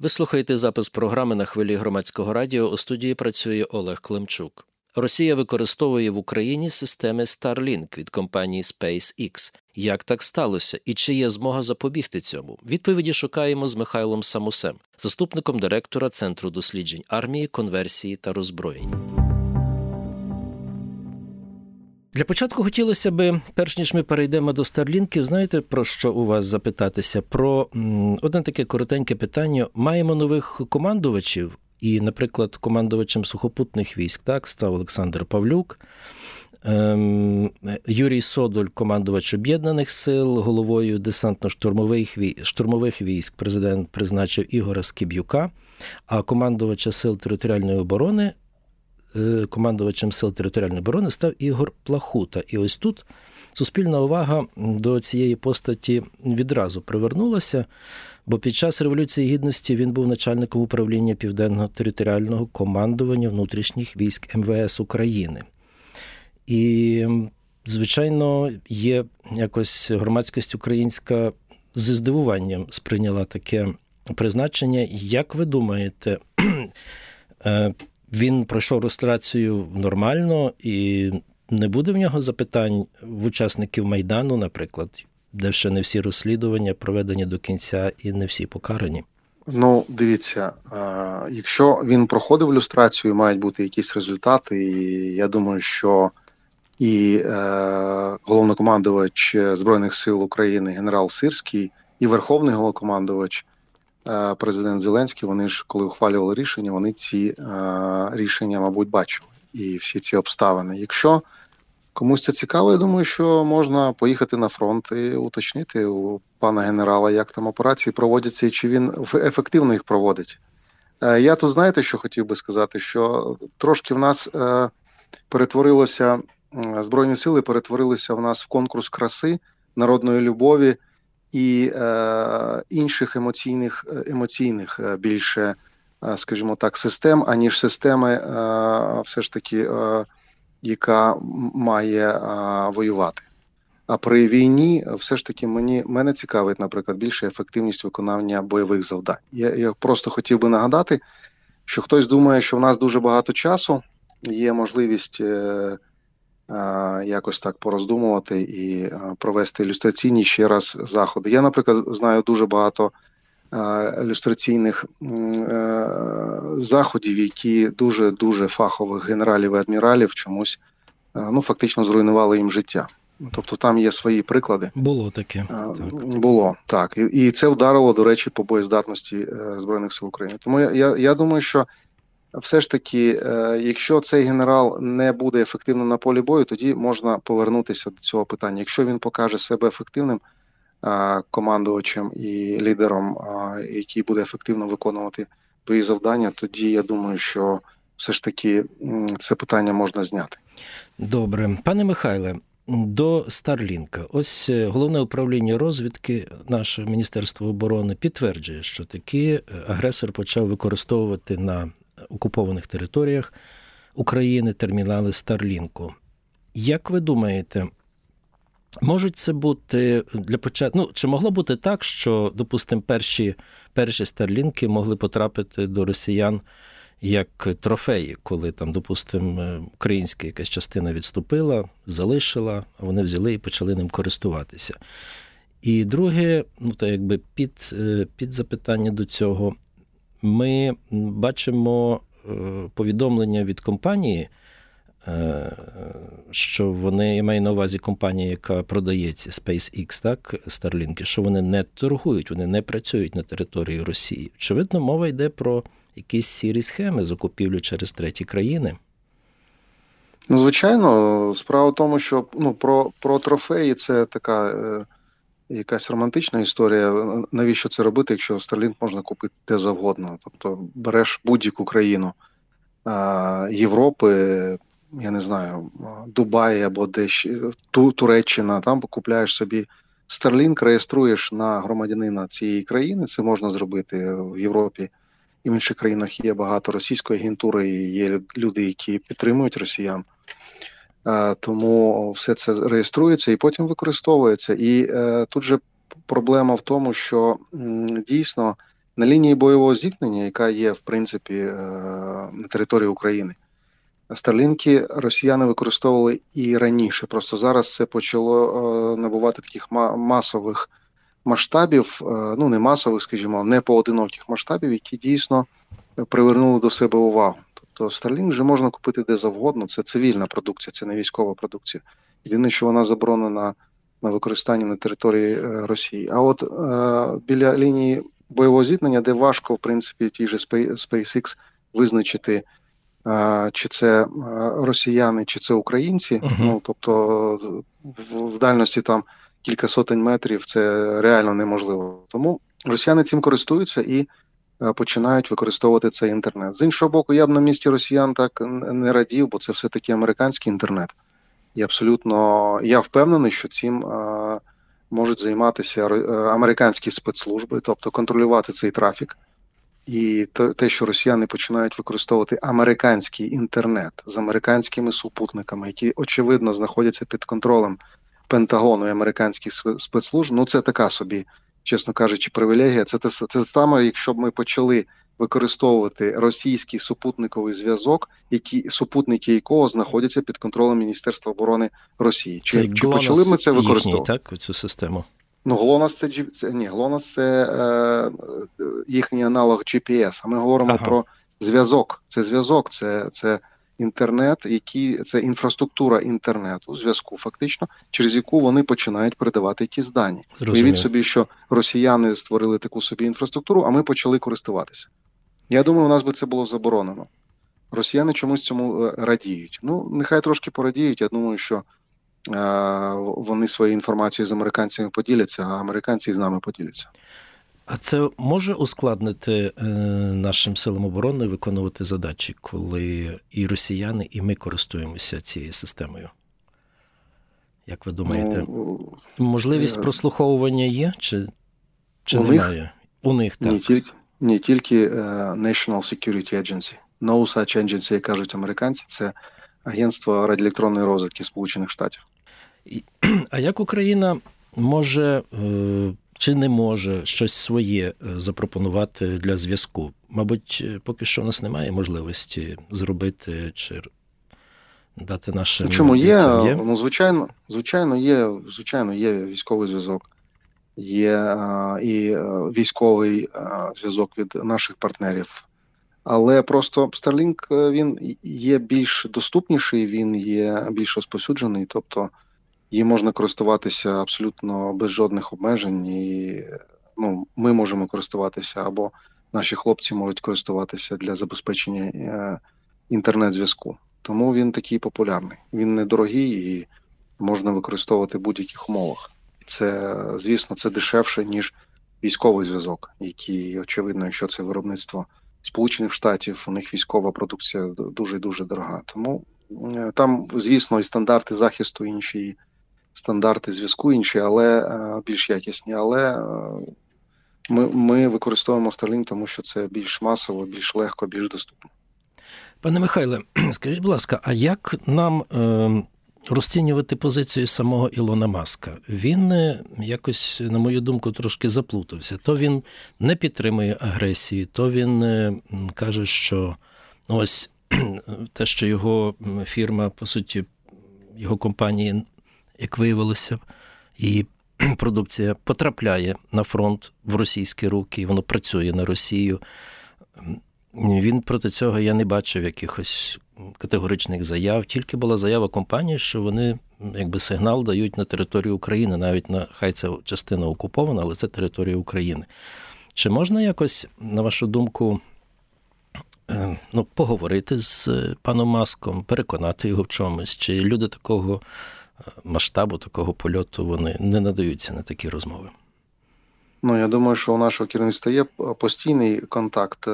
Ви слухаєте запис програми на хвилі громадського радіо. У студії працює Олег Климчук. Росія використовує в Україні системи Starlink від компанії SpaceX. Як так сталося і чи є змога запобігти цьому? Відповіді шукаємо з Михайлом Самусем, заступником директора Центру досліджень армії, конверсії та роззброєнь. Для початку хотілося би, перш ніж ми перейдемо до Старлінків, знаєте, про що у вас запитатися? Про одне таке коротеньке питання. Маємо нових командувачів, і, наприклад, командувачем сухопутних військ, так, став Олександр Павлюк, Юрій Содоль, командувач об'єднаних сил, головою десантно-штурмових військ президент призначив Ігора Скіб'юка, а командувача сил територіальної оборони командувачем сил територіальної оборони став Ігор Плахута. І ось тут суспільна увага до цієї постаті відразу привернулася, бо під час Революції Гідності він був начальником управління Південного територіального командування внутрішніх військ МВС України. І, звичайно, є якось громадськість українська зі здивуванням сприйняла таке призначення. Як ви думаєте, він пройшов люстрацію нормально і не буде в нього запитань в учасників Майдану, наприклад, де ще не всі розслідування проведені до кінця і не всі покарані? Ну, дивіться, якщо він проходив люстрацію, мають бути якісь результати, і я думаю, що і головнокомандувач Збройних сил України генерал Сирський, і верховний головнокомандувач президент Зеленський, вони ж, коли ухвалювали рішення, вони ці рішення, мабуть, бачили. І всі ці обставини. Якщо комусь це цікаво, я думаю, що можна поїхати на фронт і уточнити у пана генерала, як там операції проводяться і чи він ефективно їх проводить. Я тут, знаєте, що хотів би сказати, що трошки в нас перетворилося, Збройні сили перетворилися в нас в конкурс краси, народної любові, і інших емоційних більше, скажімо так, систем, аніж системи, все ж таки, яка має воювати. А при війні, все ж таки, мене цікавить, наприклад, більше ефективність виконання бойових завдань. Я просто хотів би нагадати, що хтось думає, що в нас дуже багато часу, є можливість якось так пороздумувати і провести ілюстраційні ще раз заходи. Я, наприклад, знаю дуже багато ілюстраційних заходів, які дуже-дуже фахових генералів і адміралів чомусь, фактично зруйнували їм життя. Тобто там є свої приклади. Було таке. Було, так. І це вдарило, до речі, по боєздатності Збройних сил України. Тому я думаю, що все ж таки, якщо цей генерал не буде ефективним на полі бою, тоді можна повернутися до цього питання. Якщо він покаже себе ефективним командувачем і лідером, який буде ефективно виконувати свої завдання, тоді, я думаю, що все ж таки це питання можна зняти. Добре. Пане Михайле, до Старлінка. Ось Головне управління розвідки, наше Міністерство оборони, підтверджує, що таки агресор почав використовувати на окупованих територіях України термінали Старлінку. Як ви думаєте, можуть це бути для початку, чи могло бути так, що, допустимо, перші Старлінки могли потрапити до росіян як трофеї, коли там, допустимо, українська якась частина відступила, залишила, а вони взяли і почали ним користуватися? І друге, під запитання до цього, ми бачимо повідомлення від компанії, що вони, я маю на увазі компанію, яка продає ці SpaceX, так, Starlink, що вони не торгують, вони не працюють на території Росії. Очевидно, мова йде про якісь сірі схеми закупівлі через треті країни. Ну, звичайно, справа в тому, що про трофеї це така якась романтична історія. Навіщо це робити, якщо Starlink можна купити де завгодно? Тобто береш будь-яку країну Європи, я не знаю, Дубай або десь Туреччина, там купляєш собі Starlink, реєструєш на громадянина цієї країни, це можна зробити в Європі. І в інших країнах є багато російської агентури, і є люди, які підтримують росіян. Тому все це реєструється і потім використовується. І тут же проблема в тому, що дійсно на лінії бойового зіткнення, яка є, в принципі, на території України, Starlink росіяни використовували і раніше. Просто зараз це почало набувати таких масових масштабів, ну не масових, скажімо, не поодиноких масштабів, які дійсно привернули до себе увагу. Тобто Starlink вже можна купити де завгодно, це цивільна продукція, це не військова продукція. Єдине, що вона заборонена на використання на території Росії. А от біля лінії бойового зіткнення, де важко, в принципі, ті же SpaceX визначити, чи це росіяни, чи це українці, ну, тобто в дальності там кілька сотень метрів це реально неможливо. Тому росіяни цим користуються і починають використовувати цей інтернет. З іншого боку, я б на місці росіян так не радів, бо це все-таки американський інтернет. І абсолютно, я впевнений, що цим можуть займатися американські спецслужби, тобто контролювати цей трафік. І те, що росіяни починають використовувати американський інтернет з американськими супутниками, які, очевидно, знаходяться під контролем Пентагону і американських спецслужб, ну це така собі, чесно кажучи, привілегія. Це те саме, якщо б ми почали використовувати російський супутниковий зв'язок, супутники якого знаходяться під контролем Міністерства оборони Росії. Чи почали б ми це використовувати? Їхній, так, цю систему? Ну, Глонас це, їхній аналог GPS, а ми говоримо про зв'язок. Це зв'язок, це інтернет, це інфраструктура інтернету, зв'язку фактично, через яку вони починають передавати якісь дані. Уявіть собі, що росіяни створили таку собі інфраструктуру, а ми почали користуватися. Я думаю, у нас би це було заборонено. Росіяни чомусь цьому радіють. Ну, нехай трошки порадіють, я думаю, що вони свою інформацію з американцями поділяться, а американці з нами поділяться. А це може ускладнити нашим силам оборони виконувати задачі, коли і росіяни, і ми користуємося цією системою? Як ви думаєте? Можливість прослуховування є чи немає? У них, так. Не тільки National Security Agency. No such agency, як кажуть американці, це Агентство радіоелектронної розвідки Сполучених Штатів. А як Україна може чи не може щось своє запропонувати для зв'язку? Мабуть, поки що у нас немає можливості зробити чи дати нашим... Чому є? Ну, звичайно, є військовий зв'язок. Є і військовий зв'язок від наших партнерів. Але просто Starlink, він є більш доступніший, він є більш розповсюджений, тобто їм можна користуватися абсолютно без жодних обмежень, і ну, ми можемо користуватися, або наші хлопці можуть користуватися для забезпечення інтернет-зв'язку. Тому він такий популярний, він недорогий і можна використовувати в будь-яких умовах. Це, звісно, це дешевше, ніж військовий зв'язок, який, очевидно, якщо це виробництво Сполучених Штатів, у них військова продукція дуже-дуже дорога. Тому там, звісно, і стандарти захисту інші, і стандарти зв'язку інші, але більш якісні. Але ми використовуємо Starlink, тому що це більш масово, більш легко, більш доступно. Пане Михайле, скажіть, будь ласка, а як нам розцінювати позицію самого Ілона Маска? Він якось, на мою думку, трошки заплутався. То він не підтримує агресії, то він каже, що ось те, що його фірма, по суті, його компанії, як виявилося, її продукція потрапляє на фронт в російські руки, і воно працює на Росію. Він проти цього, я не бачив якихось категоричних заяв. Тільки була заява компанії, що вони якби сигнал дають на територію України, навіть на хай це частина окупована, але це територія України. Чи можна якось, на вашу думку, ну, поговорити з паном Маском, переконати його в чомусь? Чи люди такого масштабу, такого польоту, вони не надаються на такі розмови? Ну, я думаю, що у нашого керівництва є постійний контакт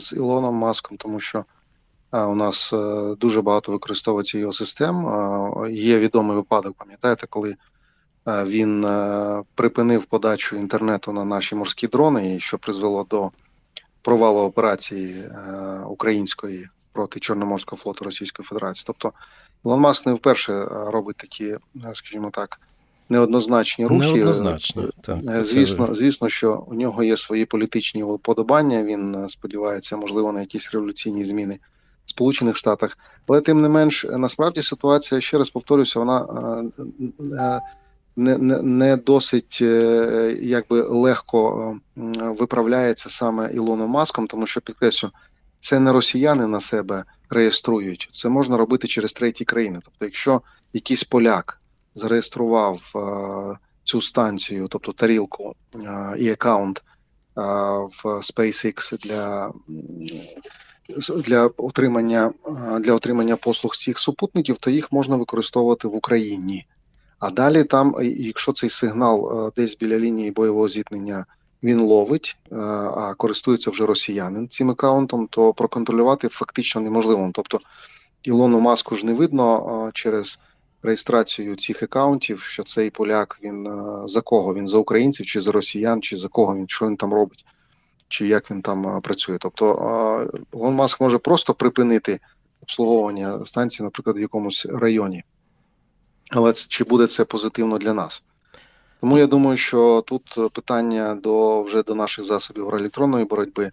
з Ілоном Маском, тому що у нас дуже багато використовується його систем. Є відомий випадок, пам'ятаєте, коли він припинив подачу інтернету на наші морські дрони, що призвело до провалу операції української проти Чорноморського флоту Російської Федерації. Тобто Ілон Маск не вперше робить такі, скажімо так, неоднозначні рухи. Неоднозначні, так. Звісно, що у нього є свої політичні вподобання, він сподівається, можливо, на якісь революційні зміни в Сполучених Штатах. Але, тим не менш, насправді ситуація, ще раз повторюся, вона не досить якби легко виправляється саме Ілоном Маском, тому що, підкреслю, це не росіяни на себе реєструють, це можна робити через треті країни. Тобто, якщо якийсь поляк зареєстрував цю станцію, тобто тарілку і аккаунт в SpaceX для отримання послуг з цих супутників, то їх можна використовувати в Україні. А далі там, якщо цей сигнал десь біля лінії бойового зіткнення він ловить, а користується вже росіянин цим аккаунтом, то проконтролювати фактично неможливо. Тобто Ілону Маску ж не видно через реєстрацію цих аккаунтів, що цей поляк, він за кого? Він за українців, чи за росіян, чи за кого він, що він там робить, чи як він там працює. Тобто Ілон Маск може просто припинити обслуговування станції, наприклад, в якомусь районі. Але чи буде це позитивно для нас? Тому я думаю, що тут питання вже до наших засобів електронної боротьби,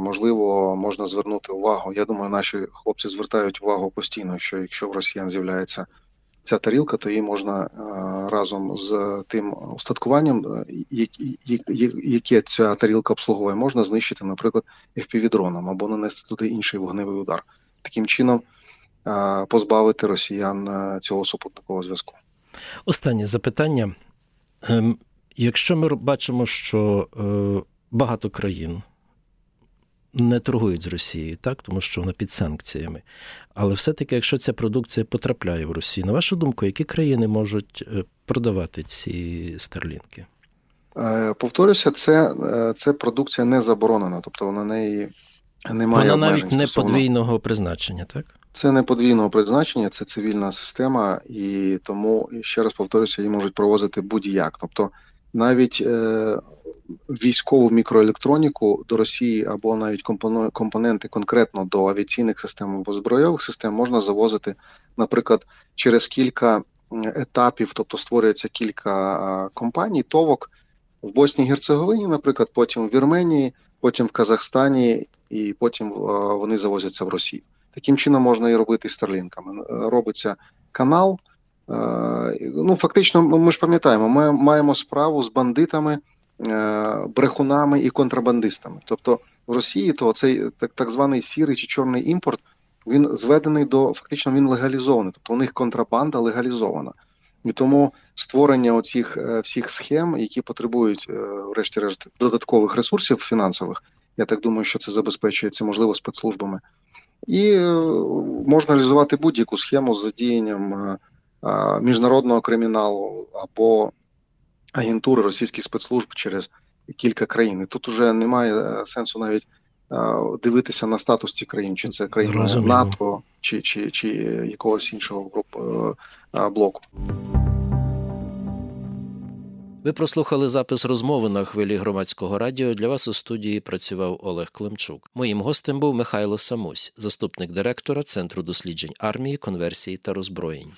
можливо, можна звернути увагу. Я думаю, наші хлопці звертають увагу постійно, що якщо в росіян з'являється ця тарілка, то її можна разом з тим устаткуванням, яке ця тарілка обслуговує, можна знищити, наприклад, FPV-дроном або нанести туди інший вогневий удар. Таким чином позбавити росіян цього супутникового зв'язку. Останнє запитання. Якщо ми бачимо, що багато країн не торгують з Росією, так, тому що вона під санкціями, але все-таки, якщо ця продукція потрапляє в Росію, на вашу думку, які країни можуть продавати ці старлінки? Повторюся, це продукція не заборонена, тобто на неї немає обмежень. Вона навіть не подвійного призначення, так? Це не подвійного призначення, це цивільна система, і тому, ще раз повторюся, її можуть провозити будь-як. Тобто навіть військову мікроелектроніку до Росії або навіть компоненти конкретно до авіаційних систем або збройових систем можна завозити, наприклад, через кілька етапів, тобто створюється кілька компаній, товок в Боснії і Герцеговині, наприклад, потім в Вірменії, потім в Казахстані, і потім вони завозяться в Росію. Таким чином можна і робити старлінками. Робиться канал. Ну, фактично, ми ж пам'ятаємо, ми маємо справу з бандитами, брехунами і контрабандистами. Тобто в Росії то цей так званий сірий чи чорний імпорт, він зведений фактично він легалізований. Тобто у них контрабанда легалізована. І тому створення оцих всіх схем, які потребують, врешті-решт, додаткових ресурсів фінансових, я так думаю, що це забезпечується, можливо, спецслужбами. І можна реалізувати будь-яку схему з задіянням міжнародного криміналу або агентури російських спецслужб через кілька країн. І тут уже немає сенсу навіть дивитися на статус цих країн, чи це країна НАТО, чи якогось іншого блоку. Ви прослухали запис розмови на хвилі громадського радіо. Для вас у студії працював Олег Климчук. Моїм гостем був Михайло Самусь, заступник директора Центру досліджень армії, конверсії та роззброєнь.